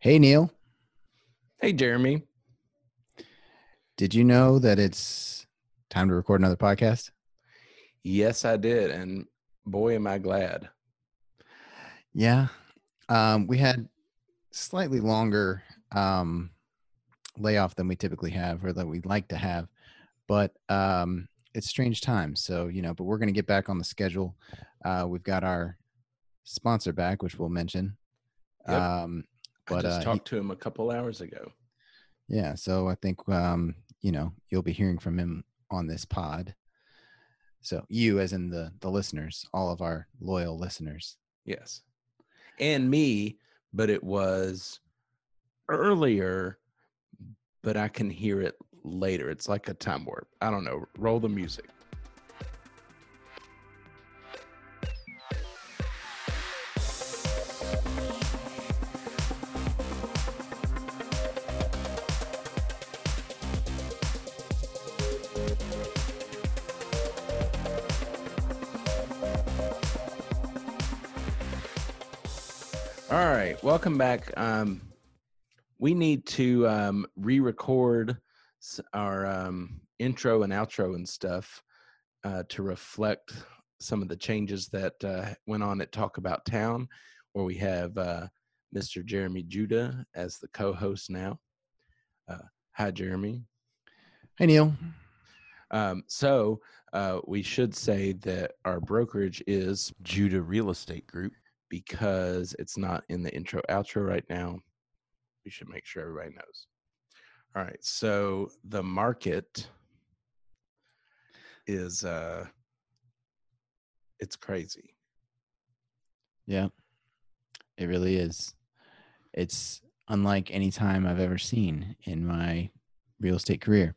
Hey, Neil. Hey, Jeremy. Did you know that it's time to record another podcast? Yes, I did. And boy, am I glad. Yeah. We had slightly longer layoff than we typically have or that we'd like to have. But it's strange times. So, you know, but we're going to get back on the schedule. We've got our sponsor back, which we'll mention. Yep. But I just talked to him a couple hours ago. Yeah. So I think, you know, you'll be hearing from him on this pod. So you, as in the listeners, all of our loyal listeners. Yes. And me, but it was earlier, but I can hear it later. It's like a time warp. I don't know. Roll the music. All right, welcome back. We need to re-record our intro and outro and stuff to reflect some of the changes that went on at Talk About Town, where we have Mr. Jeremy Judah as the co-host now. Hi, Jeremy. Hi, Neil. So we should say that our brokerage is Judah Real Estate Group. Because it's not in the intro outro right now, we should make sure everybody knows. All right, so the market is it's crazy. Yeah, it really is. It's unlike any time I've ever seen in my real estate career.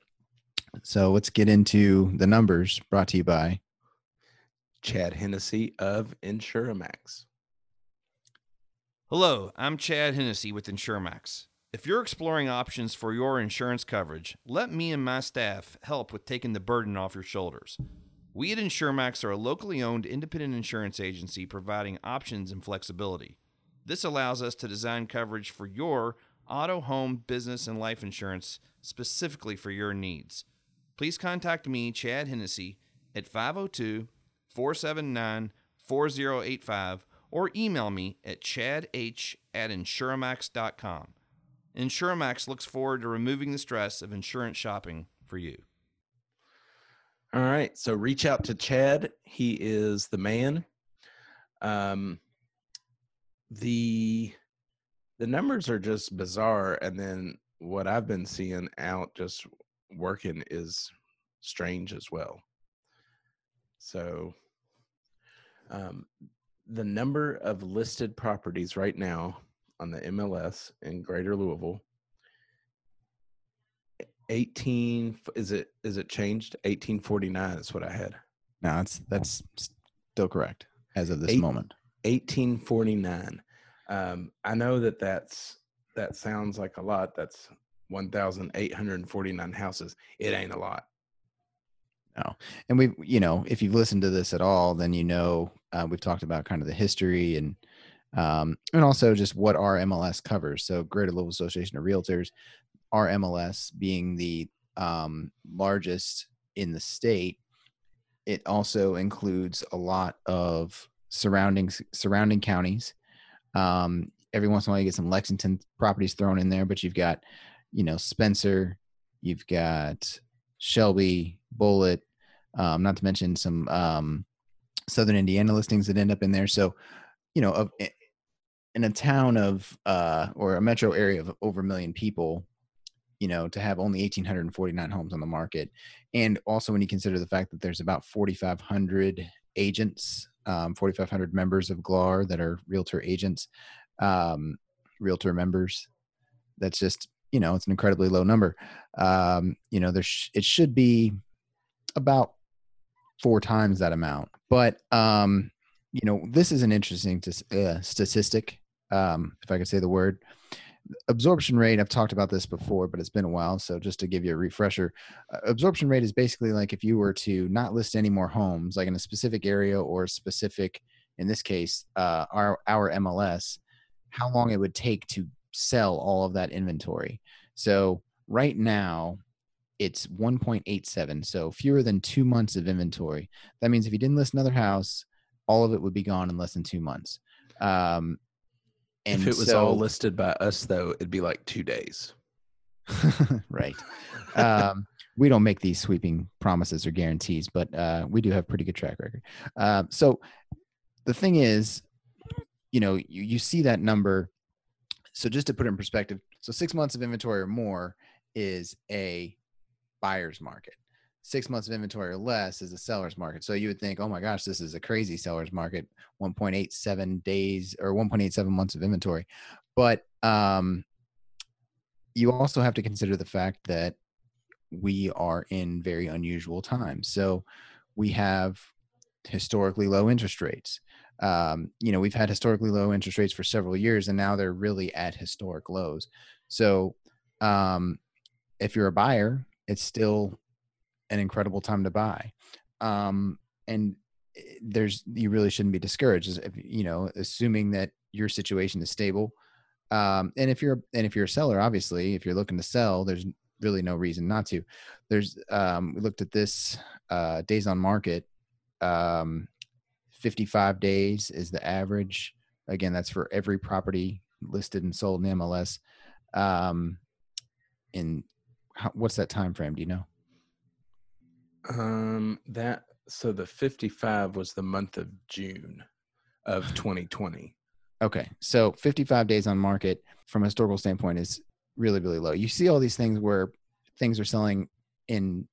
So let's get into the numbers, brought to you by Chad Hennessey of InsureMax. Hello, I'm Chad Hennessey with InsureMax. If you're exploring options for your insurance coverage, let me and my staff help with taking the burden off your shoulders. We at InsureMax are a locally owned independent insurance agency providing options and flexibility. This allows us to design coverage for your auto, home, business, and life insurance specifically for your needs. Please contact me, Chad Hennessey, at 502-479-4085 or email me at chadh@insuremax.com. InsureMax looks forward to removing the stress of insurance shopping for you. All right, so reach out to Chad. He is the man. The numbers are just bizarre, and then what I've been seeing out just working is strange as well. So, the number of listed properties right now on the MLS in Greater Louisville, 18, is it changed? 1849 is what I had. No, that's still correct as of this moment. 1849. I know that sounds like a lot. That's 1,849 houses. It ain't a lot. No. And we've, you know, if you've listened to this at all, then, you know, we've talked about kind of the history and also just what our MLS covers. So Greater Louisville Association of Realtors, our MLS being the largest in the state. It also includes a lot of surrounding counties. Every once in a while you get some Lexington properties thrown in there, but you've got, you know, Spencer, you've got Shelby, Bullitt, not to mention some Southern Indiana listings that end up in there. So, you know, in a town of or a metro area of over 1 million people, you know, to have only 1,849 homes on the market, and also when you consider the fact that there's about 4,500 agents, 4,500 members of GLAR that are realtor agents, realtor members. That's just, you know, it's an incredibly low number. You know, it should be about 4 times that amount. But, you know, this is an interesting statistic, if I could say the word. Absorption rate, I've talked about this before, but it's been a while. So just to give you a refresher, absorption rate is basically like if you were to not list any more homes, like in a specific area or specific, in this case, our MLS, how long it would take to sell all of that inventory. So right now it's 1.87. So fewer than 2 months of inventory. That means if you didn't list another house, all of it would be gone in less than 2 months. And if it was all listed by us though, it'd be like 2 days. Right. We don't make these sweeping promises or guarantees, but we do have pretty good track record. So the thing is, you know, you see that number. So just to put it in perspective, so 6 months of inventory or more is a buyer's market. 6 months of inventory or less is a seller's market. So you would think, oh my gosh, this is a crazy seller's market, 1.87 days or 1.87 months of inventory. But you also have to consider the fact that we are in very unusual times. So we have historically low interest rates. You know, we've had historically low interest rates for several years, and now they're really at historic lows. So if you're a buyer, it's still an incredible time to buy. And you really shouldn't be discouraged, you know, assuming that your situation is stable. And if you're a seller, obviously, if you're looking to sell, there's really no reason not to. There's, we looked at this, days on market, 55 days is the average. Again, that's for every property listed and sold in MLS. What's that time frame? Do you know? So the 55 was the month of June of 2020. Okay. So 55 days on market from a historical standpoint is really, really low. You see all these things where things are selling in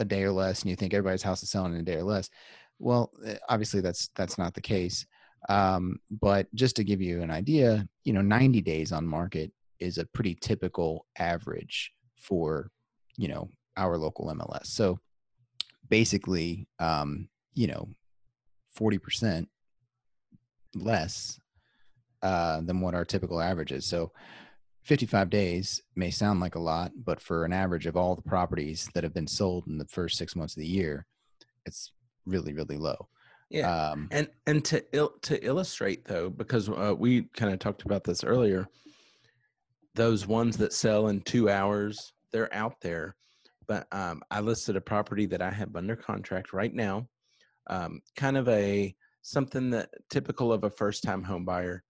a day or less, and you think everybody's house is selling in a day or less. Well, obviously that's not the case. But just to give you an idea, you know, 90 days on market is a pretty typical average for, you know, our local MLS. So basically, you know, 40% less than what our typical average is. So 55 days may sound like a lot, but for an average of all the properties that have been sold in the first 6 months of the year, it's really, really low. Yeah. And to illustrate though, because we kind of talked about this earlier, those ones that sell in 2 hours, they're out there. But I listed a property that I have under contract right now, kind of something that typical of a first-time home buyer.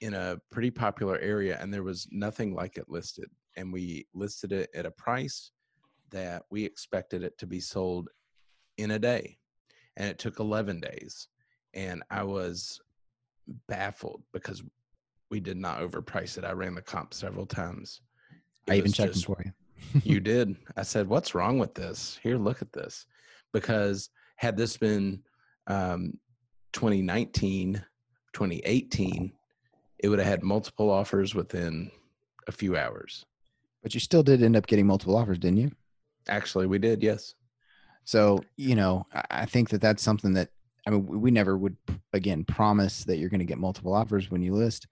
In a pretty popular area, and there was nothing like it listed. And we listed it at a price that we expected it to be sold in a day. And it took 11 days. And I was baffled because we did not overprice it. I ran the comp several times. I even checked them for you. You did. I said, what's wrong with this? Here, look at this. Because had this been 2019, 2018, it would have had multiple offers within a few hours. But you still did end up getting multiple offers, didn't you? Actually, we did, yes. So, you know, I think that that's something that, I mean, we never would, again, promise that you're going to get multiple offers when you list.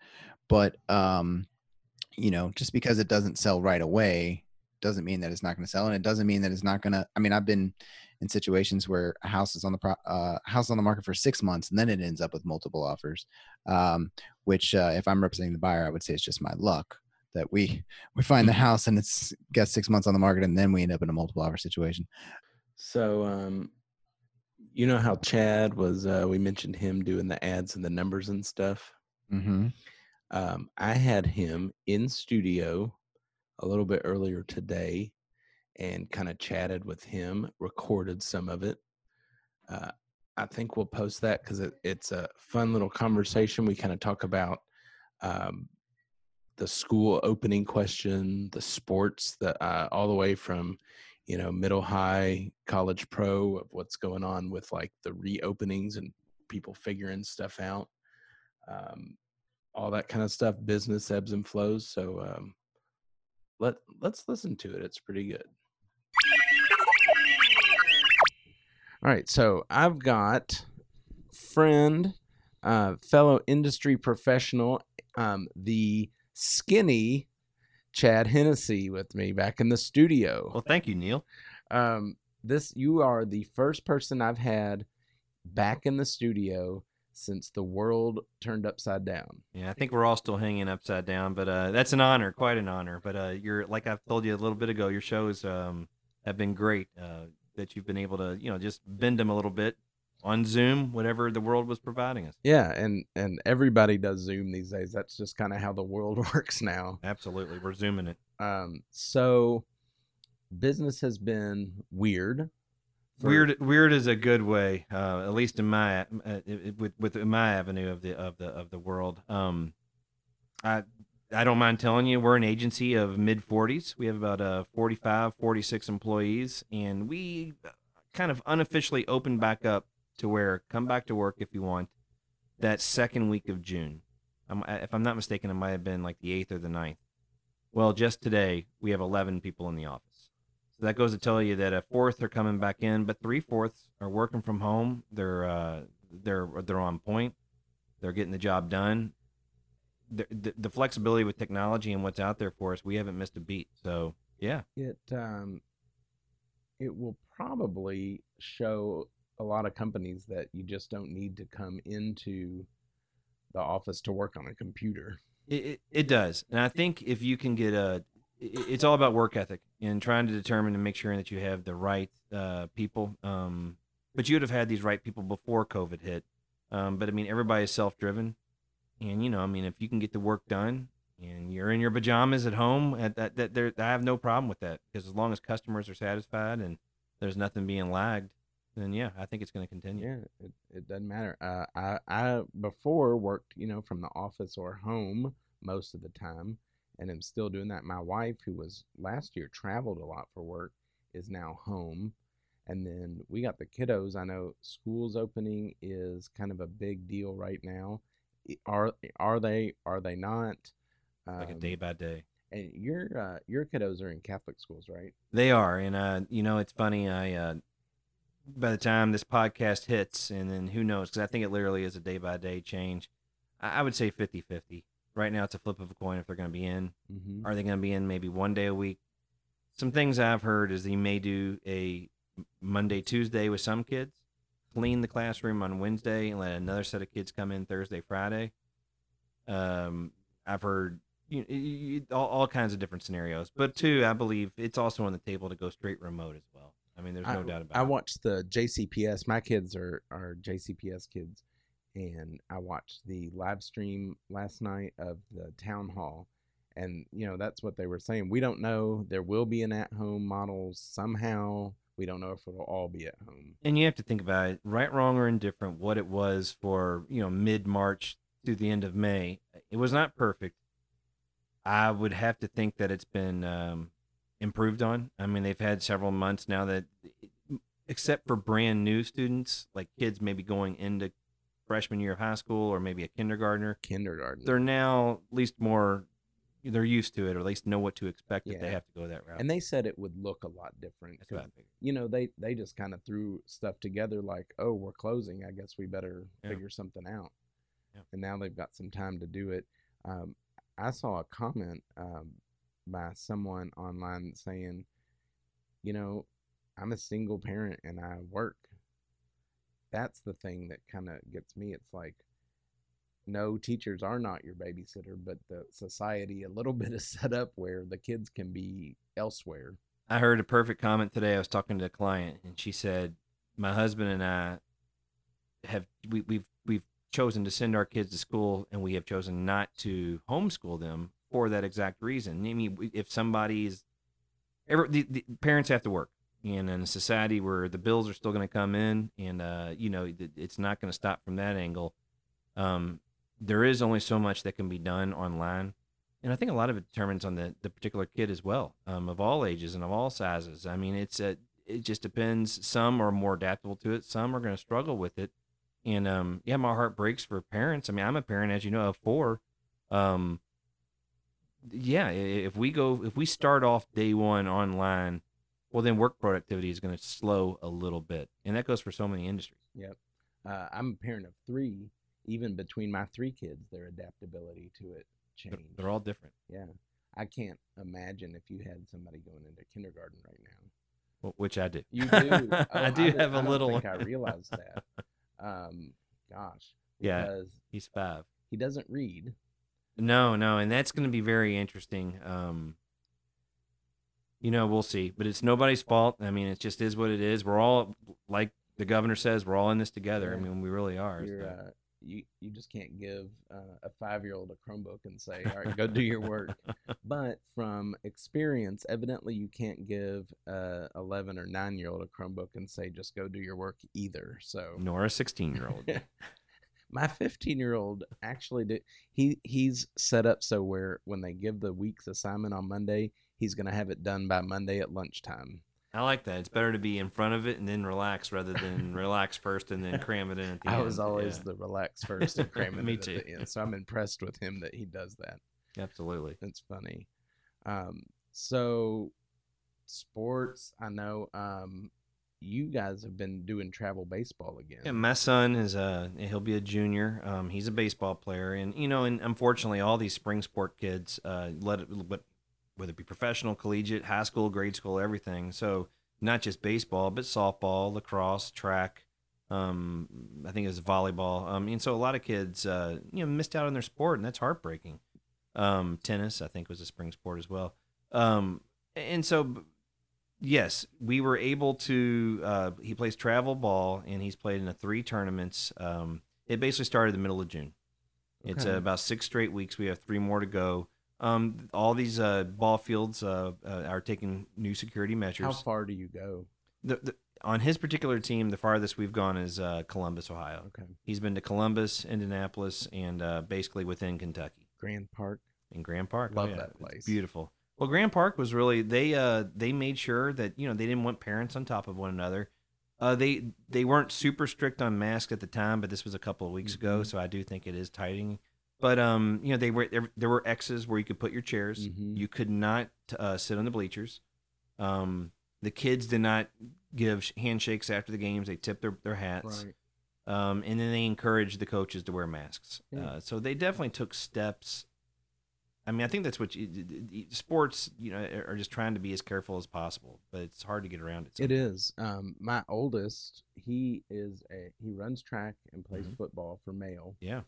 But, you know, just because it doesn't sell right away doesn't mean that it's not going to sell. And it doesn't mean that it's not going to, I mean, I've been in situations where a house is on the market for 6 months, and then it ends up with multiple offers, which if I'm representing the buyer, I would say it's just my luck that we find the house and it's got 6 months on the market, and then we end up in a multiple offer situation. So, you know how Chad was, we mentioned him doing the ads and the numbers and stuff. Mm-hmm. I had him in studio a little bit earlier today and kind of chatted with him, recorded some of it. I think we'll post that because it's a fun little conversation. We kind of talk about the school opening question, the sports, all the way from, you know, middle, high, college, pro, of what's going on with like the reopenings and people figuring stuff out, all that kind of stuff, business ebbs and flows. So let's listen to it. It's pretty good. All right, so I've got friend, fellow industry professional, the skinny Chad Hennessey with me back in the studio. Well, thank you, Neil. You are the first person I've had back in the studio since the world turned upside down. Yeah, I think we're all still hanging upside down, but that's an honor, quite an honor. But you're, like I've told you a little bit ago, your shows have been great, that you've been able to, you know, just bend them a little bit on Zoom, whatever the world was providing us. Yeah, and everybody does Zoom these days. That's just kind of how the world works now. Absolutely, we're Zooming it. So business has been weird. Weird is a good way, at least in my with my avenue of the world. I don't mind telling you, we're an agency of mid 40s. We have about 45, 46 employees, and we kind of unofficially opened back up to where come back to work if you want. That second week of June, if I'm not mistaken, it might have been like the 8th or the 9th. Well, just today we have 11 people in the office. That goes to tell you that a fourth are coming back in, but 3/4 are working from home. They're on point. They're getting the job done. The flexibility with technology and what's out there for us, we haven't missed a beat. So yeah, it will probably show a lot of companies that you just don't need to come into the office to work on a computer. It does, and I think if you can get it's all about work ethic and trying to determine and make sure that you have the right people. But you would have had these right people before COVID hit. But I mean, everybody is self-driven, and you know, I mean, if you can get the work done and you're in your pajamas at home, I have no problem with that, because as long as customers are satisfied and there's nothing being lagged, then yeah, I think it's going to continue. Yeah, it doesn't matter. I before worked, you know, from the office or home most of the time. And I'm still doing that. My wife, who was last year traveled a lot for work, is now home. And then we got the kiddos. I know school's opening is kind of a big deal right now. Are they not? Like a day by day. And your kiddos are in Catholic schools, right? They are. And, you know, it's funny. I by the time this podcast hits, and then who knows, because I think it literally is a day by day change. I would say 50-50. Right now, it's a flip of a coin if they're going to be in. Mm-hmm. Are they going to be in maybe one day a week? Some things I've heard is that you may do a Monday, Tuesday with some kids, clean the classroom on Wednesday, and let another set of kids come in Thursday, Friday. I've heard all kinds of different scenarios. But, two, I believe it's also on the table to go straight remote as well. I mean, there's no doubt about it. I watched the JCPS. My kids are JCPS kids. And I watched the live stream last night of the town hall. And, you know, that's what they were saying. We don't know. There will be an at-home model somehow. We don't know if it'll all be at home. And you have to think about it, right, wrong, or indifferent, what it was for, you know, mid-March through the end of May. It was not perfect. I would have to think that it's been improved on. I mean, they've had several months now that, except for brand new students, like kids maybe going into freshman year of high school or maybe a kindergartner. They're now at least more, they're used to it, or at least know what to expect if they have to go that route. And they said it would look a lot different. That's what I figured. You know, they just kind of threw stuff together like, oh, we're closing. I guess we better figure something out. Yeah. And now they've got some time to do it. I saw a comment by someone online saying, you know, I'm a single parent and I work. That's the thing that kind of gets me. It's like, no, teachers are not your babysitter, but the society a little bit is set up where the kids can be elsewhere. I heard a perfect comment today. I was talking to a client, and she said, my husband and I have, we've chosen to send our kids to school, and we have chosen not to homeschool them for that exact reason. I mean, if somebody's, the parents have to work. And in a society where the bills are still going to come in, and you know, it's not going to stop from that angle. There is only so much that can be done online, and I think a lot of it determines on the particular kid as well, of all ages and of all sizes. I mean, it just depends. Some are more adaptable to it. Some are going to struggle with it. And yeah, my heart breaks for parents. I mean, I'm a parent, as you know, of four. Yeah, if we start off day one online, well, then work productivity is going to slow a little bit. And that goes for so many industries. Yep. I'm a parent of three. Even between my three kids, their adaptability to it changed. They're all different. Yeah. I can't imagine if you had somebody going into kindergarten right now. Well, which I do. You do? Oh, I do have a little one. I realized that. Gosh. because he's five. He doesn't read. No, and that's going to be very interesting. We'll see, but it's nobody's fault. I mean, it just is what it is. We're all, like the governor says, we're all in this together. I mean, we really are. You just can't give a 5-year-old a Chromebook and say, all right, go do your work. But from experience, evidently you can't give a 11 or 9-year-old a Chromebook and say, just go do your work either. So nor a 16-year-old. My 15-year-old actually did. He's set up so where when they give the week's assignment on Monday, he's going to have it done by Monday at lunchtime. I like that. It's better to be in front of it and then relax rather than relax first and then cram it in at the end. I was always the relax first and cram it in at the end. So I'm impressed with him that he does that. Absolutely. It's funny. So sports, I know you guys have been doing travel baseball again. Yeah, my son is he'll be a junior. He's a baseball player. And, and unfortunately all these spring sport kids, whether it be professional, collegiate, high school, grade school, everything. So not just baseball, but softball, lacrosse, track. I think it was volleyball. And so a lot of kids, missed out on their sport, and that's heartbreaking. Tennis, I think, was a spring sport as well. And so, yes, we were able to. He plays travel ball, and he's played in 3 tournaments. It basically started the middle of June. Okay. It's about 6 straight weeks. We have 3 more to go. All these ball fields are taking new security measures. How far do you go? On his particular team, the farthest we've gone is Columbus, Ohio. Okay. He's been to Columbus, Indianapolis, and basically within Kentucky. Grand Park. Love that place. It's beautiful. Well, Grand Park was really, they made sure that, they didn't want parents on top of one another. They weren't super strict on masks at the time, but this was a couple of weeks ago, so I do think it is tightening. But there were X's where you could put your chairs. Mm-hmm. You could not sit on the bleachers. The kids did not give handshakes after the games. They tipped their hats, right. And then they encouraged the coaches to wear masks. Yeah. So they definitely took steps. I mean, I think that's what sports are just trying to be as careful as possible. But it's hard to get around it. Sometimes. It is. My oldest, he runs track and plays football for Mayo. Yeah.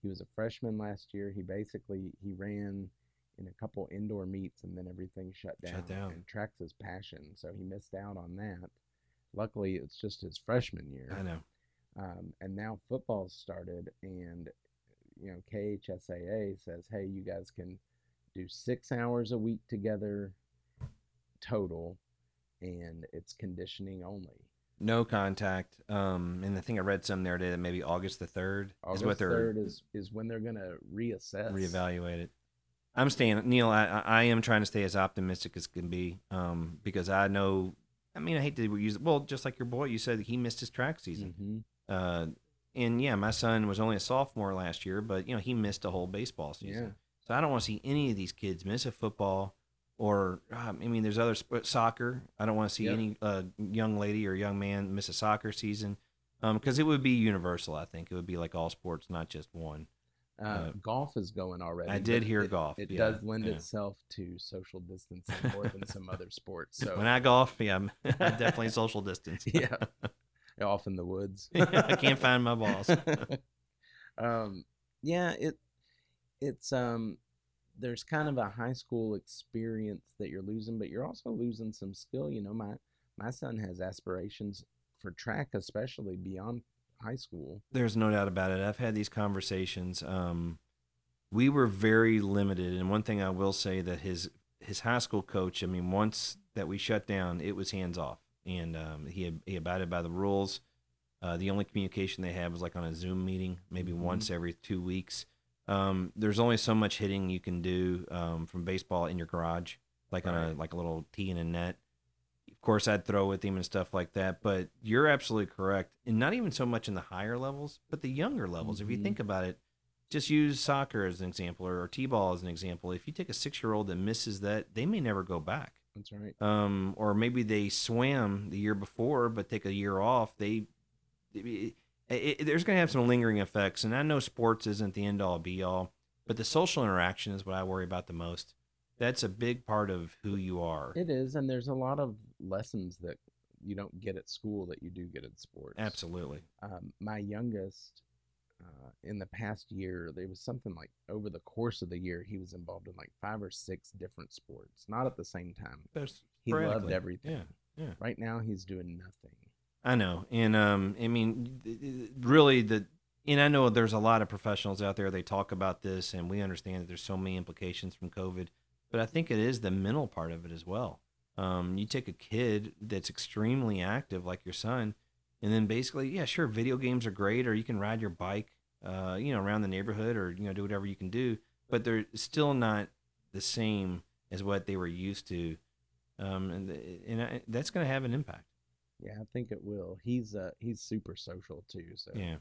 He was a freshman last year. He basically ran in a couple indoor meets, and then everything shut down. And track's his passion, so he missed out on that. Luckily, it's just his freshman year. I know. And now football's started, and KHSAA says, hey, you guys can do 6 hours a week together total, and it's conditioning only. No contact. And I think I read some the other day that maybe August the 3rd is what they're... August 3rd is when they're going to reevaluate it. I'm staying... Neil, I am trying to stay as optimistic as can be because I know... I mean, I hate to use... Well, just like your boy, you said that he missed his track season. Mm-hmm. My son was only a sophomore last year, but, he missed a whole baseball season. Yeah. So I don't want to see any of these kids miss a football... Or, there's other soccer. I don't want to see any young lady or young man miss a soccer season because it would be universal, I think. It would be like all sports, not just one. Golf is going already. I did hear golf. It does lend itself to social distancing more than some other sports. So when I golf, I'm definitely social distance. You're off in the woods. I can't find my balls. It's there's kind of a high school experience that you're losing, but you're also losing some skill. My son has aspirations for track, especially beyond high school. There's no doubt about it. I've had these conversations. We were very limited. And one thing I will say that his high school coach, once that we shut down, it was hands off, and he abided by the rules. The only communication they had was like on a Zoom meeting, maybe once every 2 weeks. There's only so much hitting you can do from baseball in your garage, like on a little tee and a net. Of course, I'd throw with him and stuff like that. But you're absolutely correct, and not even so much in the higher levels, but the younger levels. If you think about it, just use soccer as an example or t-ball as an example. If you take a 6-year-old that misses that, they may never go back. That's right. Or maybe they swam the year before, but take a year off. There's going to have some lingering effects, and I know sports isn't the end-all, be-all, but the social interaction is what I worry about the most. That's a big part of who you are. It is, and there's a lot of lessons that you don't get at school that you do get at sports. Absolutely. My youngest in the past year, there was something like over the course of the year, he was involved in like 5 or 6 different sports, not at the same time. He loved everything. Yeah. Right now he's doing nothing. I know. And, I mean, really and I know there's a lot of professionals out there. They talk about this and we understand that there's so many implications from COVID, but I think it is the mental part of it as well. You take a kid that's extremely active like your son, and then basically, yeah, sure, video games are great, or you can ride your bike, around the neighborhood, or do whatever you can do, but they're still not the same as what they were used to, and that's going to have an impact. Yeah, I think it will. He's super social too, so yeah,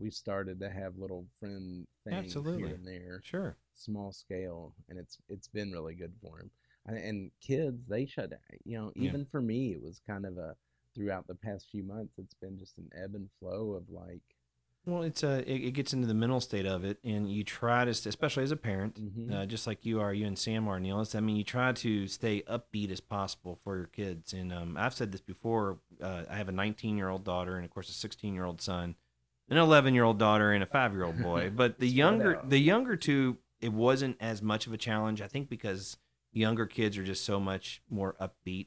we started to have little friend things here and there, sure, small scale, and it's been really good for him. And kids, they shut down. For me, it was kind of throughout the past few months, it's been just an ebb and flow of like. Well, it gets into the mental state of it, and you try to, especially as a parent, just like you and Sam are, Neil. I mean, you try to stay upbeat as possible for your kids. And I've said this before. I have a 19-year-old daughter, and of course, a 16-year-old son, an 11-year-old daughter, and a 5-year-old boy. But the younger two, it wasn't as much of a challenge, I think, because younger kids are just so much more upbeat.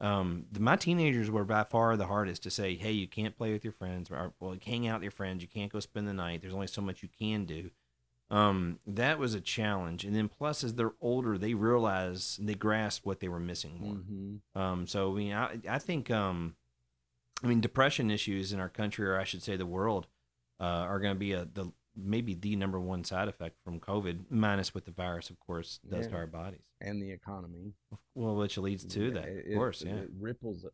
My teenagers were by far the hardest to say, hey, you can't play with your friends, or hang out with your friends, you can't go spend the night, there's only so much you can do. That was a challenge. And then plus, as they're older, they realize, they grasp what they were missing more. Mm-hmm. I think depression issues in our country, or I should say the world, are going to be maybe the number one side effect from COVID, minus what the virus, of course, does to our bodies. And the economy. Well, which leads to that, of course. It ripples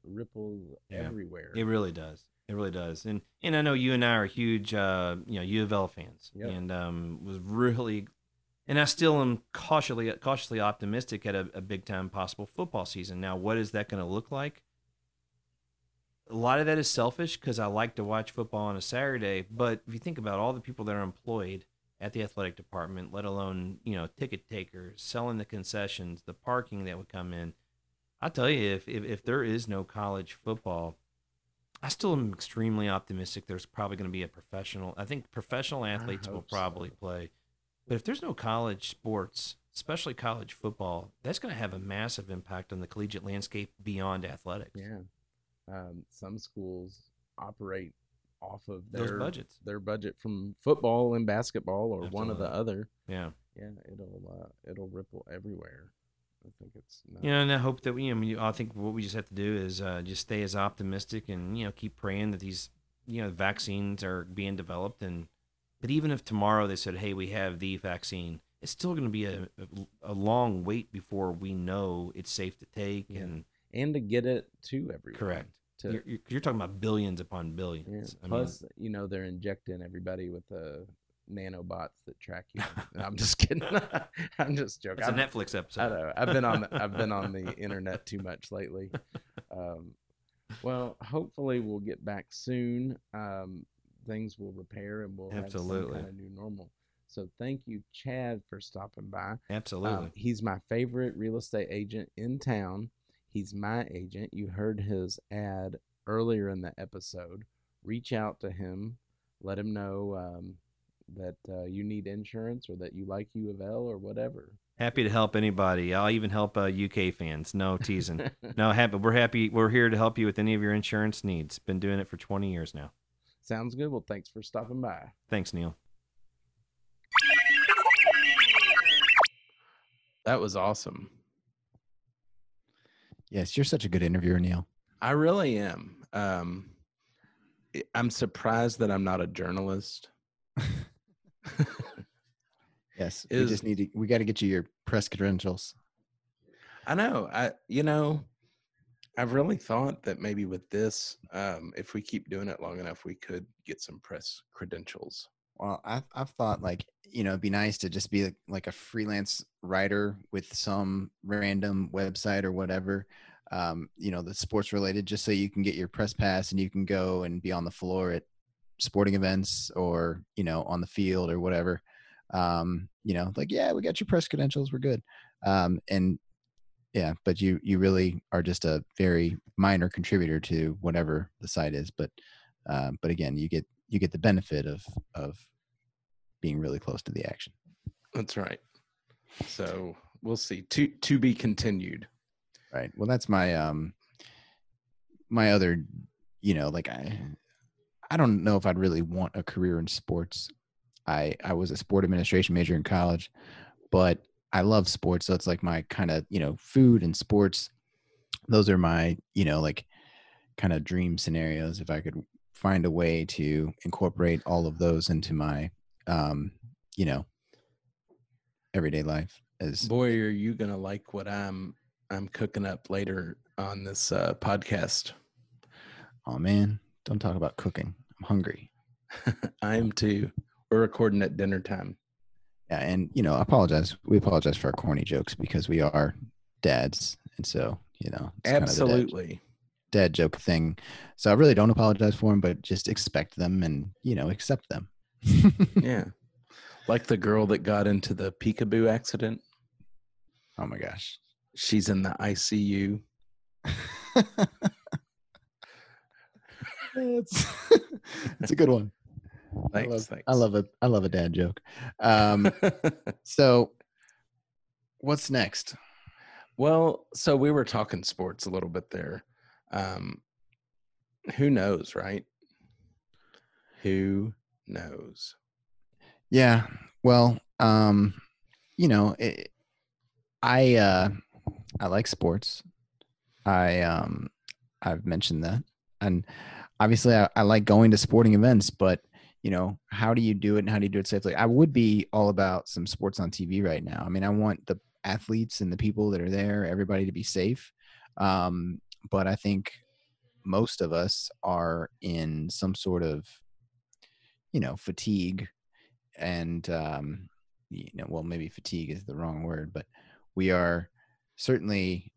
everywhere. It really does. It really does. And I know you and I are huge, U of L fans. Yep. And was really, and I still am cautiously optimistic at a big-time possible football season. Now, what is that going to look like? A lot of that is selfish because I like to watch football on a Saturday, but if you think about all the people that are employed at the athletic department, let alone, ticket takers, selling the concessions, the parking that would come in, I'll tell you, if there is no college football, I still am extremely optimistic there's probably going to be professional athletes will probably play. But if there's no college sports, especially college football, that's going to have a massive impact on the collegiate landscape beyond athletics. Yeah. Some schools operate off of their budget from football and basketball, or one or the other. Yeah. It'll ripple everywhere. I think it's nuts. And I hope that I think what we just have to do is just stay as optimistic and keep praying that these vaccines are being developed, and that even if tomorrow they said, hey, we have the vaccine, it's still going to be a long wait before we know it's safe to take and to get it to everyone. Correct. You're talking about billions upon billions. Yeah. Plus, they're injecting everybody with the nanobots that track you. I'm just kidding. I'm just joking. It's a Netflix episode. I know. I've been on the internet too much lately. Well, hopefully we'll get back soon. Things will repair, and we'll have some kind of new normal. So thank you, Chad, for stopping by. Absolutely. He's my favorite real estate agent in town. He's my agent. You heard his ad earlier in the episode. Reach out to him. Let him know that you need insurance, or that you like U of L, or whatever. Happy to help anybody. I'll even help UK fans. No teasing. No, we're happy. We're here to help you with any of your insurance needs. Been doing it for 20 years now. Sounds good. Well, thanks for stopping by. Thanks, Neil. That was awesome. Yes, you're such a good interviewer, Neil. I really am. I'm surprised that I'm not a journalist. Yes, we got to get you your press credentials. I know. I've really thought that maybe with this, if we keep doing it long enough, we could get some press credentials. Well, I've thought it'd be nice to just be like a freelance writer with some random website or whatever, that's sports related, just so you can get your press pass and you can go and be on the floor at sporting events, or, on the field or whatever. We got your press credentials. We're good. But you really are just a very minor contributor to whatever the site is. But again, you get you get the benefit of being really close to the action. That's right. So we'll see. To be continued. Right. Well, that's my my other, you know, like I don't know if I'd really want a career in sports. I was a sport administration major in college, but I love sports. So it's like my kind of, you know, food and sports. Those are my, you know, like kind of dream scenarios. If I could find a way to incorporate all of those into my, you know, everyday life. As boy, are you going to like what I'm cooking up later on this podcast. Oh man, don't talk about cooking. I'm hungry. I am too. We're recording at dinner time. Yeah, and you know, we apologize for our corny jokes because we are dads, and so you know, it's absolutely kind of dad joke thing. So I really don't apologize for them, but just expect them and you know, accept them. Yeah, like the girl that got into the peekaboo accident. Oh my gosh, she's in the ICU. That's a good one. Thanks, I love a dad joke. So what's next? Well, so we were talking sports a little bit there. Who knows, right? Who knows? Yeah. Well, you know, I like sports. I've mentioned that, and obviously I like going to sporting events, but you know, how do you do it and how do you do it safely? I would be all about some sports on TV right now. I mean, I want the athletes and the people that are there, everybody to be safe. But I think most of us are in some sort of, you know, fatigue and, you know, well, maybe fatigue is the wrong word, but we are certainly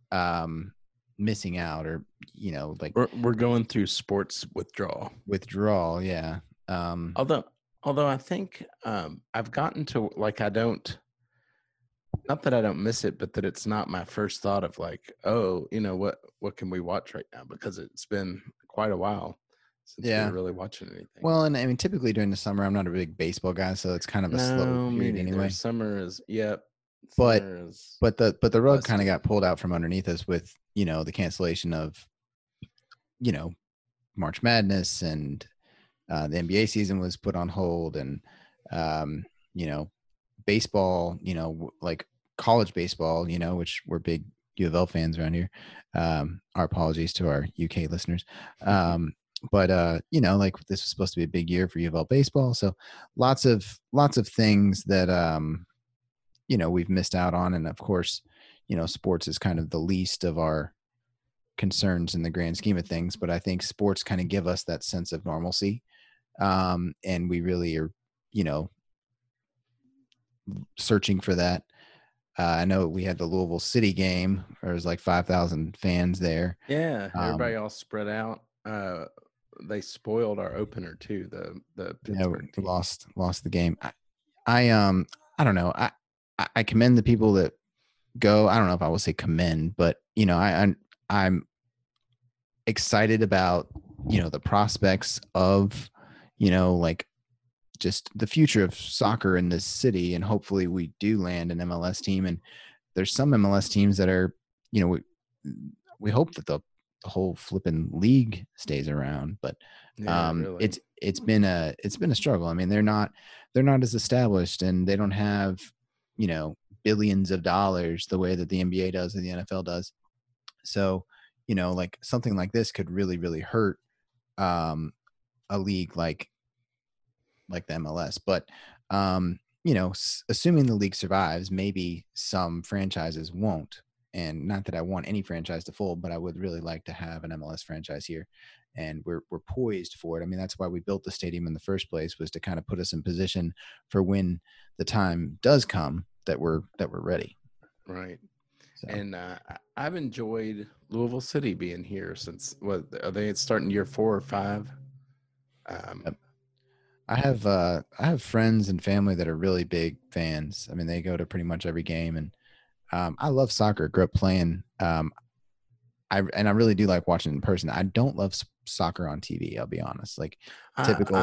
missing out or, you know, like we're going through sports withdrawal. Yeah. Although I think I've gotten to like not that I don't miss it, but that it's not my first thought of like, oh, you know, what can we watch right now? Because it's been quite a while since we're really watching anything. Well, and I mean, typically during the summer, I'm not a big baseball guy, so it's kind of a slow period anyway. Summer is but the rug kind of got pulled out from underneath us with you know the cancellation of you know March Madness and. The NBA season was put on hold and, you know, baseball, you know, like college baseball, you know, which we're big U of L fans around here. Our apologies to our UK listeners. But you know, like this was supposed to be a big year for U of L baseball. So lots of things that, you know, we've missed out on. And of course, you know, sports is kind of the least of our concerns in the grand scheme of things. But I think sports kind of give us that sense of normalcy. And we really are, you know, searching for that. I know we had the Louisville City game. There was like 5,000 fans there. Yeah, everybody all spread out. They spoiled our opener too. The Pittsburgh team lost the game. I don't know. I commend the people that go. I don't know if I will say commend, but you know I'm excited about, you know, the prospects of, you know, like just the future of soccer in this city. And hopefully we do land an MLS team. And there's some MLS teams that are, you know, we hope that the whole flipping league stays around, but really. It's been a struggle. I mean, they're not as established and they don't have, you know, billions of dollars the way that the NBA does and the NFL does. So, you know, like something like this could really, really hurt a league like the MLS. But, you know, assuming the league survives, maybe some franchises won't. And not that I want any franchise to fold, but I would really like to have an MLS franchise here. And we're poised for it. I mean, that's why we built the stadium in the first place, was to kind of put us in position for when the time does come that we're ready. Right. So. And I've enjoyed Louisville City being here since what are they starting year 4 or 5? I have friends and family that are really big fans. I mean, they go to pretty much every game, and I love soccer. Grew up playing. I really do like watching in person. I don't love soccer on TV. I'll be honest. Like typical.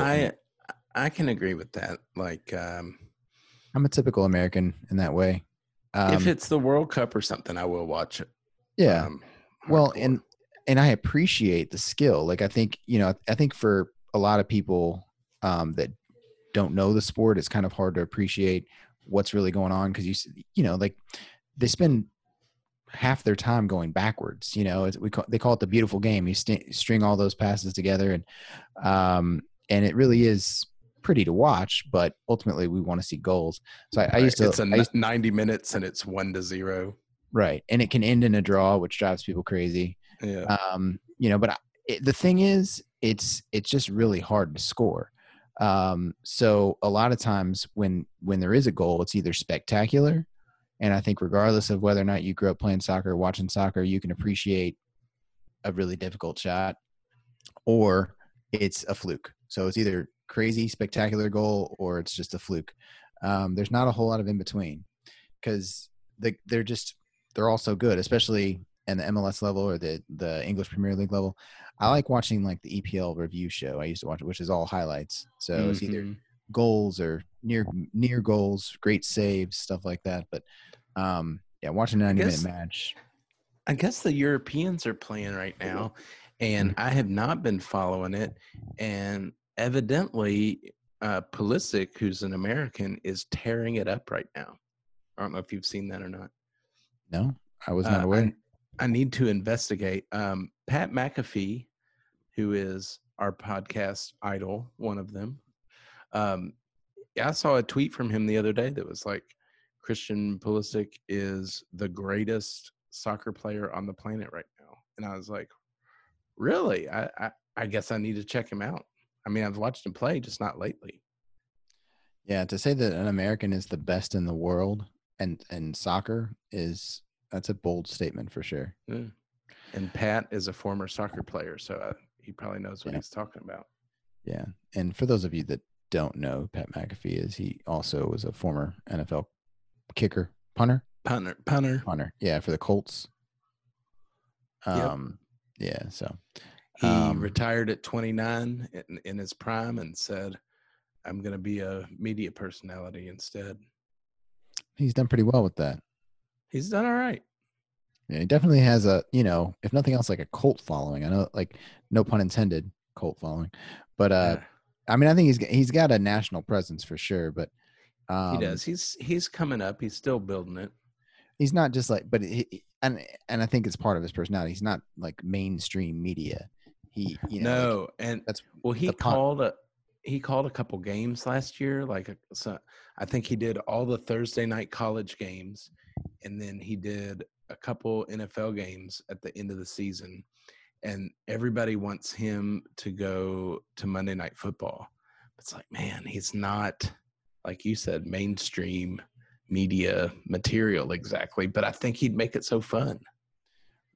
I can agree with that. Like I'm a typical American in that way. If it's the World Cup or something, I will watch it. Yeah. Well, and I appreciate the skill. Like, I think, you know, I think for a lot of people that don't know the sport, it's kind of hard to appreciate what's really going on. Cause you know, like they spend half their time going backwards, you know, they call it the beautiful game. You string all those passes together and it really is pretty to watch, but ultimately we want to see goals. So I used to, it's a 90 minutes and it's 1-0. Right. And it can end in a draw, which drives people crazy. Yeah. You know, but the thing is, it's just really hard to score. So a lot of times when there is a goal, it's either spectacular. And I think regardless of whether or not you grew up playing soccer, or watching soccer, you can appreciate a really difficult shot, or it's a fluke. So it's either crazy spectacular goal or it's just a fluke. There's not a whole lot of in between because they're all so good, especially in the MLS level or the English Premier League level. I like watching like the EPL review show I used to watch, which is all highlights. So it's either goals or near goals, great saves, stuff like that. But yeah, watching a 90-minute match. I guess the Europeans are playing right now, and I have not been following it. And evidently, Pulisic, who's an American, is tearing it up right now. I don't know if you've seen that or not. No, I was not aware. I need to investigate. Pat McAfee, who is our podcast idol, one of them. I saw a tweet from him the other day that was like, Christian Pulisic is the greatest soccer player on the planet right now. And I was like, really? I guess I need to check him out. I mean, I've watched him play, just not lately. Yeah, to say that an American is the best in the world and soccer is – that's a bold statement for sure. Yeah. And Pat is a former soccer player, so he probably knows what he's talking about. Yeah. And for those of you that don't know, Pat McAfee is, he also was a former NFL kicker, punter. Yeah. For the Colts. Yeah. So he retired at 29 in his prime and said, I'm going to be a media personality instead. He's done pretty well with that. He's done all right. Yeah, he definitely has a, you know, if nothing else, like a cult following. I know, like, no pun intended, cult following. But I mean, I think he's got a national presence for sure. But he does. He's coming up. He's still building it. He's not just like, but and I think it's part of his personality. He's not like mainstream media. He, you know, no, like, and that's well. He called a couple games last year. Like, so I think he did all the Thursday night college games. And then he did a couple NFL games at the end of the season. And everybody wants him to go to Monday Night Football. It's like, man, he's not, like you said, mainstream media material exactly. But I think he'd make it so fun.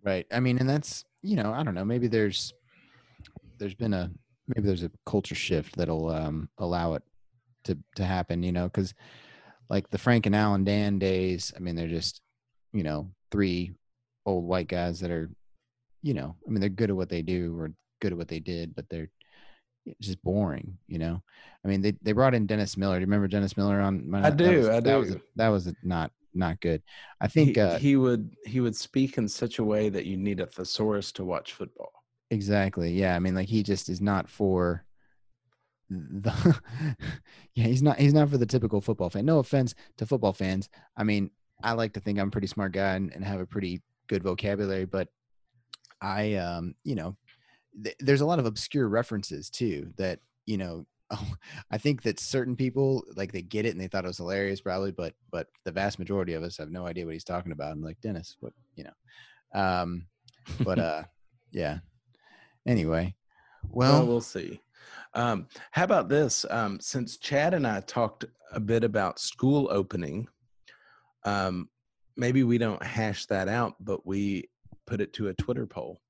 Right. I mean, and that's, you know, I don't know. Maybe there's a culture shift that'll allow it to happen, you know, because – like the Frank and Alan Dan days, I mean, they're just, you know, three old white guys that are, you know, I mean, they're good at what they do or good at what they did, but they're just boring, you know? I mean, they brought in Dennis Miller. Do you remember Dennis Miller on? I do. That was not good. I think he would speak in such a way that you need a thesaurus to watch football. Exactly. Yeah. I mean, like he just is not for he's not for the typical football fan. No offense to football fans. I mean, I like to think I'm a pretty smart guy and have a pretty good vocabulary, but I, you know, there's a lot of obscure references too that, you know, I think that certain people like they get it and they thought it was hilarious probably, but the vast majority of us have no idea what he's talking about. I'm like, Dennis, what, you know, but, yeah, anyway, well, we'll see. How about this? Since Chad and I talked a bit about school opening, maybe we don't hash that out, but we put it to a Twitter poll.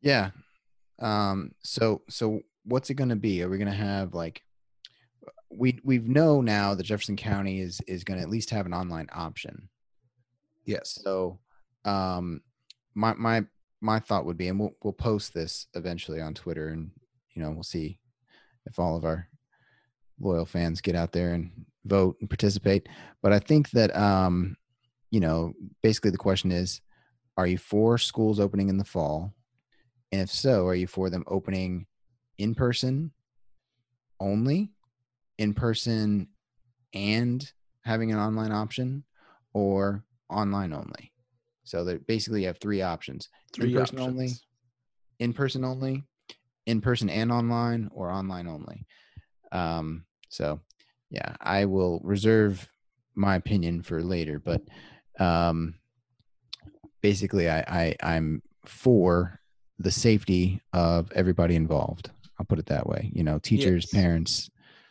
Yeah. So what's it going to be? Are we going to have like, we know now that Jefferson County is going to at least have an online option. Yes. So, my my thought would be, and we'll post this eventually on Twitter, and you know, we'll see if all of our loyal fans get out there and vote and participate. But I think that you know, basically the question is, are you for schools opening in the fall? And if so, are you for them opening in person only, in person and having an online option, or online only? So they basically have three options: in person only, in person and online, or online only. So yeah, I will reserve my opinion for later, but basically I'm for the safety of everybody involved. I'll put it that way, you know, teachers, yes, parents,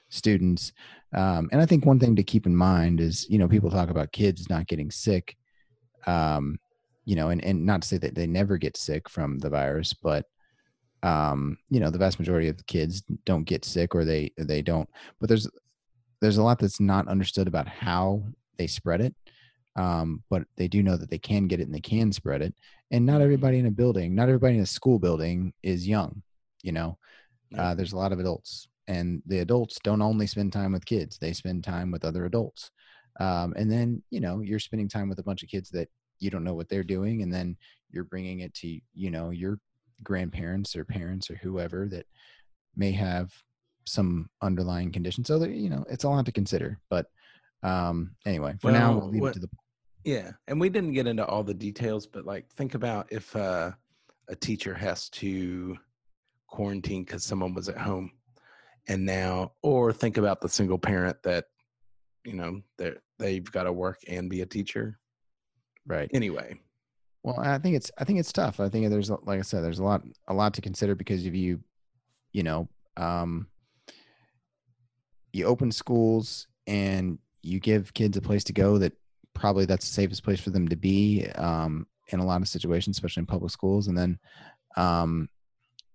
students. And I think one thing to keep in mind is, you know, people talk about kids not getting sick, you know, and not to say that they never get sick from the virus, but you know, the vast majority of the kids don't get sick, or they don't, but there's a lot that's not understood about how they spread it. But they do know that they can get it and they can spread it. And not everybody in a building, not everybody in a school building is young, you know, there's a lot of adults, and the adults don't only spend time with kids. They spend time with other adults. And then, you know, you're spending time with a bunch of kids that you don't know what they're doing. And then you're bringing it to, you know, your grandparents or parents or whoever that may have some underlying condition. So that, you know, it's a lot to consider, but anyway, for now we'll leave it to the point. Yeah. And we didn't get into all the details, but like, think about if a teacher has to quarantine because someone was at home, and now, or think about the single parent that, you know, they've got to work and be a teacher. Right. Anyway. Well, I think it's tough. I think there's, like I said, there's a lot to consider, because if you know, you open schools and you give kids a place to go, that probably that's the safest place for them to be, in a lot of situations, especially in public schools. And then,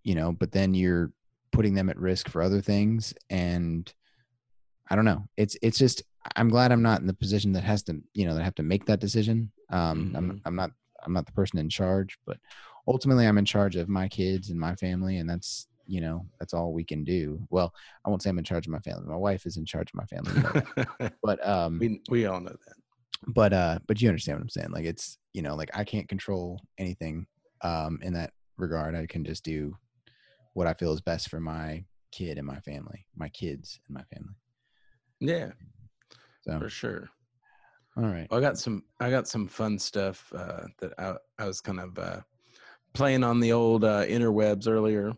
you know, but then you're putting them at risk for other things. And I don't know, it's just, I'm glad I'm not in the position that has to, you know, that I have to make that decision. Mm-hmm. I'm not the person in charge, but ultimately I'm in charge of my kids and my family. And that's, you know, that's all we can do. Well, I won't say I'm in charge of my family. My wife is in charge of my family, but, we all know that, but you understand what I'm saying? Like, it's, you know, like I can't control anything, in that regard. I can just do what I feel is best for my kid and my family, my kids and my family. Yeah, so, for sure. All right. Well, I got some fun stuff, that I was kind of, playing on the old, interwebs earlier.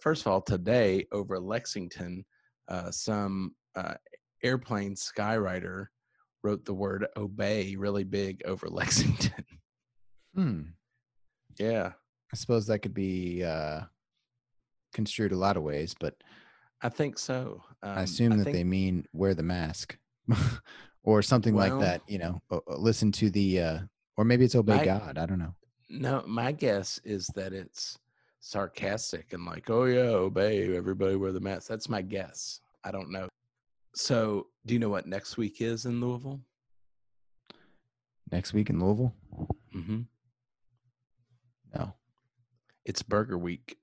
First of all, today over Lexington, some airplane skywriter wrote the word obey really big over Lexington. Hmm. Yeah. I suppose that could be construed a lot of ways, but I think so. I assume that they mean wear the mask or something like that, you know, listen to the, or maybe it's obey God. I don't know. No, my guess is that it's sarcastic and like, oh yeah, obey, everybody wear the mask. That's my guess. I don't know. So do you know what next week is in Louisville? Next week in Louisville? Mm-hmm. No. It's Burger Week.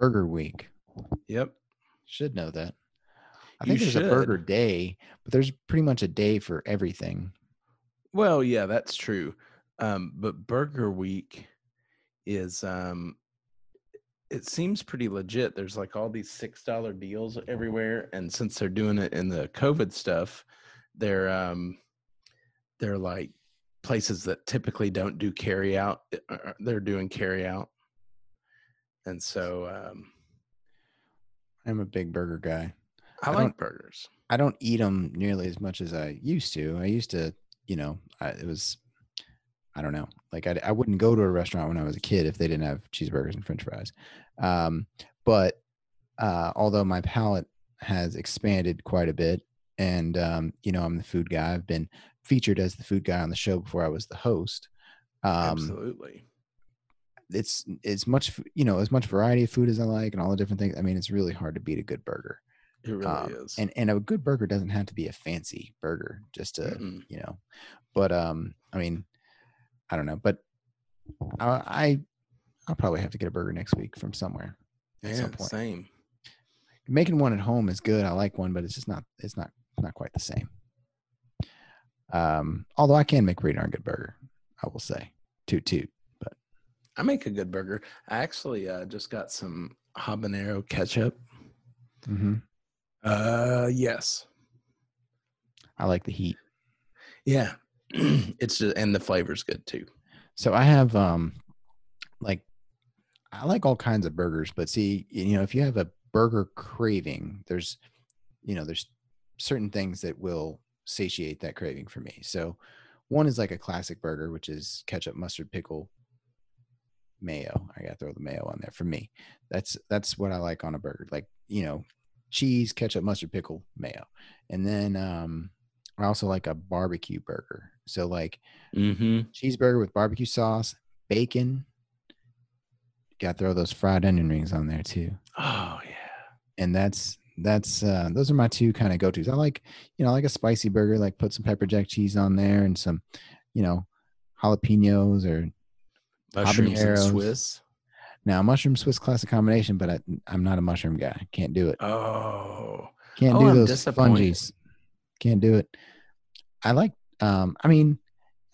Burger Week. Yep. Should know that. I think there's a burger day, but there's pretty much a day for everything. Well, yeah, that's true. But Burger Week is it seems pretty legit. There's like all these $6 deals everywhere. And since they're doing it in the COVID stuff, they're like places that typically don't do carry out. They're doing carry out. And so, I'm a big burger guy. I like burgers. I don't eat them nearly as much as I used to. I used to, you know, I don't know. Like I wouldn't go to a restaurant when I was a kid if they didn't have cheeseburgers and French fries. But although my palate has expanded quite a bit, and you know, I'm the food guy. I've been featured as the food guy on the show before I was the host. Absolutely. It's much, you know, as much variety of food as I like, and all the different things. I mean, it's really hard to beat a good burger. It really is. And a good burger doesn't have to be a fancy burger, just to, you know, but I mean, I don't know, but I'll probably have to get a burger next week from somewhere. Yeah, some same. Making one at home is good. I like one, but it's just not quite the same. Although I can make a pretty darn good burger, I will say. Toot. But I make a good burger. I actually just got some habanero ketchup. Mm-hmm. Yes. I like the heat. Yeah. It's just, and the flavor's good too. So I have I like all kinds of burgers, but see, you know, if you have a burger craving, there's certain things that will satiate that craving for me. So one is like a classic burger, which is ketchup, mustard, pickle, mayo. I gotta throw the mayo on there for me. That's what I like on a burger. Like, you know, cheese, ketchup, mustard, pickle, mayo. And then I also like a barbecue burger. So like cheeseburger with barbecue sauce, bacon. Gotta throw those fried onion rings on there too. Oh yeah. And that's those are my two kind of go-tos. I like, you know, like a spicy burger, like put some pepper jack cheese on there and some, you know, jalapenos or mushrooms and Swiss. Now mushroom Swiss classic combination, but I'm not a mushroom guy. Can't do it. Oh. Can't do those fungies. Can't do it. I like I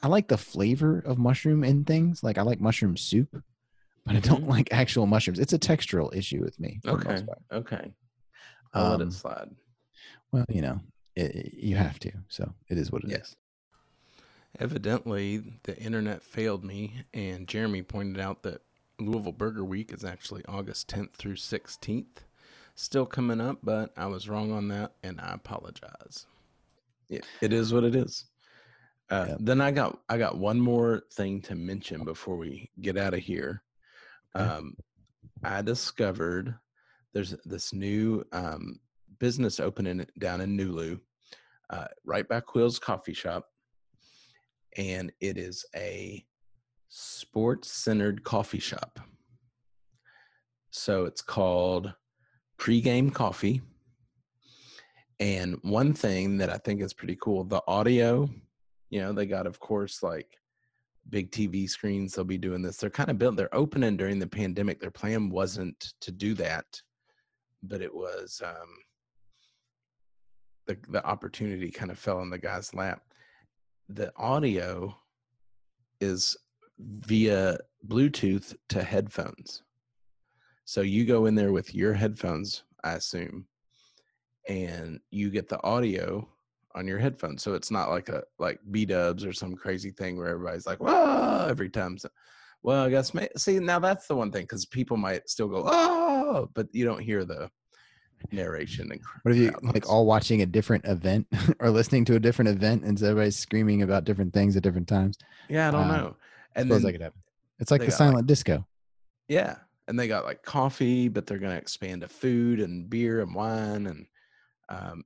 like the flavor of mushroom in things. Like I like mushroom soup, but I don't like actual mushrooms. It's a textural issue with me. Okay. I'll let it slide. Well, you know, you have to. So it is what it is. Evidently, the internet failed me, and Jeremy pointed out that Louisville Burger Week is actually August 10th through 16th. Still coming up, but I was wrong on that, and I apologize. Yeah, it is what it is. Yep. Then I got one more thing to mention before we get out of here. I discovered there's this new business opening down in Nulu, right by Quill's Coffee Shop, and it is a sports-centered coffee shop. So it's called Pre-Game Coffee, and one thing that I think is pretty cool, the audio. You know, they got, of course, like big TV screens. They'll be doing this. They're kind of built. They're opening during the pandemic. Their plan wasn't to do that, but it was the opportunity kind of fell on the guy's lap. The audio is via Bluetooth to headphones. So you go in there with your headphones, I assume, and you get the audio on your headphones. So it's not like B-dubs or some crazy thing where everybody's like, "Whoa!" every time. So, well, I guess, see, now that's the one thing, because people might still go, "Oh," but you don't hear the narration. And what if you like all watching a different event or listening to a different event, and so everybody's screaming about different things at different times? Yeah, I don't know. And then, could happen. It's like the silent disco. Yeah. And they got like coffee, but they're going to expand to food and beer and wine, and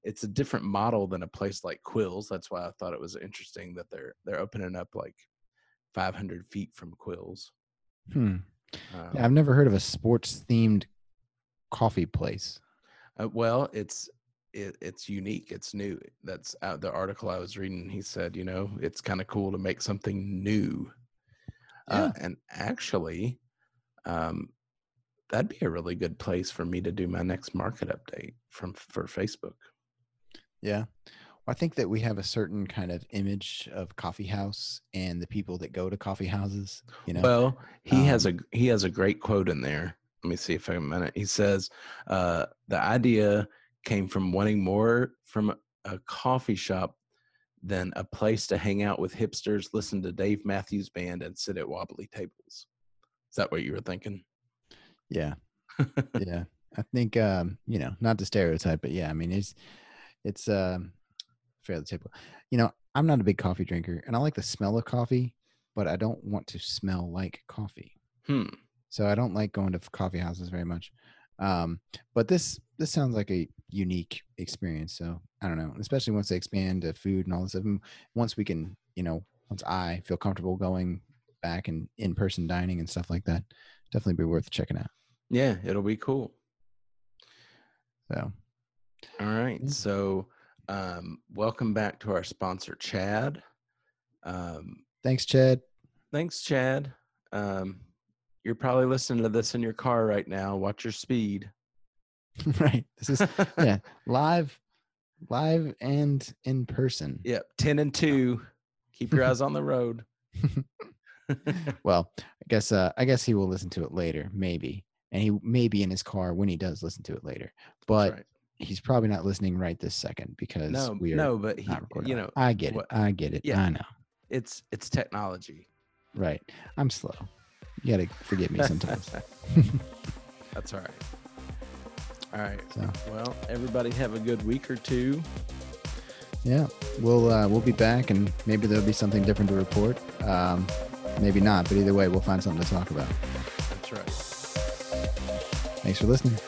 it's a different model than a place like Quill's. That's why I thought it was interesting that they're opening up like 500 feet from Quill's. I've never heard of a sports themed coffee place. Well, it's unique. It's new. That's the article I was reading. He said, you know, it's kind of cool to make something new. Yeah. And actually, that'd be a really good place for me to do my next market update for Facebook. Yeah. Well, I think that we have a certain kind of image of coffee house and the people that go to coffee houses, you know. Well, he has a great quote in there. Let me see if I can minute. He says, the idea came from wanting more from a coffee shop than a place to hang out with hipsters, listen to Dave Matthews Band, and sit at wobbly tables. Is that what you were thinking? Yeah. Yeah. I think, you know, not to stereotype, but yeah, I mean, it's fairly typical. You know, I'm not a big coffee drinker, and I like the smell of coffee, but I don't want to smell like coffee. So I don't like going to coffee houses very much. But this sounds like a unique experience. So I don't know, especially once they expand to food and all this stuff. Once we can, you know, once I feel comfortable going back and in-person dining and stuff like that, definitely be worth checking out. Yeah, it'll be cool. So, all right. Yeah. So, welcome back to our sponsor, Chad. Thanks, Chad. You're probably listening to this in your car right now. Watch your speed. Right. This is yeah, live and in person. Yep. 10 and 2. Keep your eyes on the road. Well, I guess he will listen to it later, maybe. And he may be in his car when he does listen to it later. But right. He's probably not listening right this second because we're not recording. I get it. Yeah, I know. It's technology. Right. I'm slow. You gotta forgive me sometimes. That's all right. All right. So, well, everybody have a good week or two. Yeah, we'll be back, and maybe there'll be something different to report. Maybe not, but either way, we'll find something to talk about. That's right. Thanks for listening.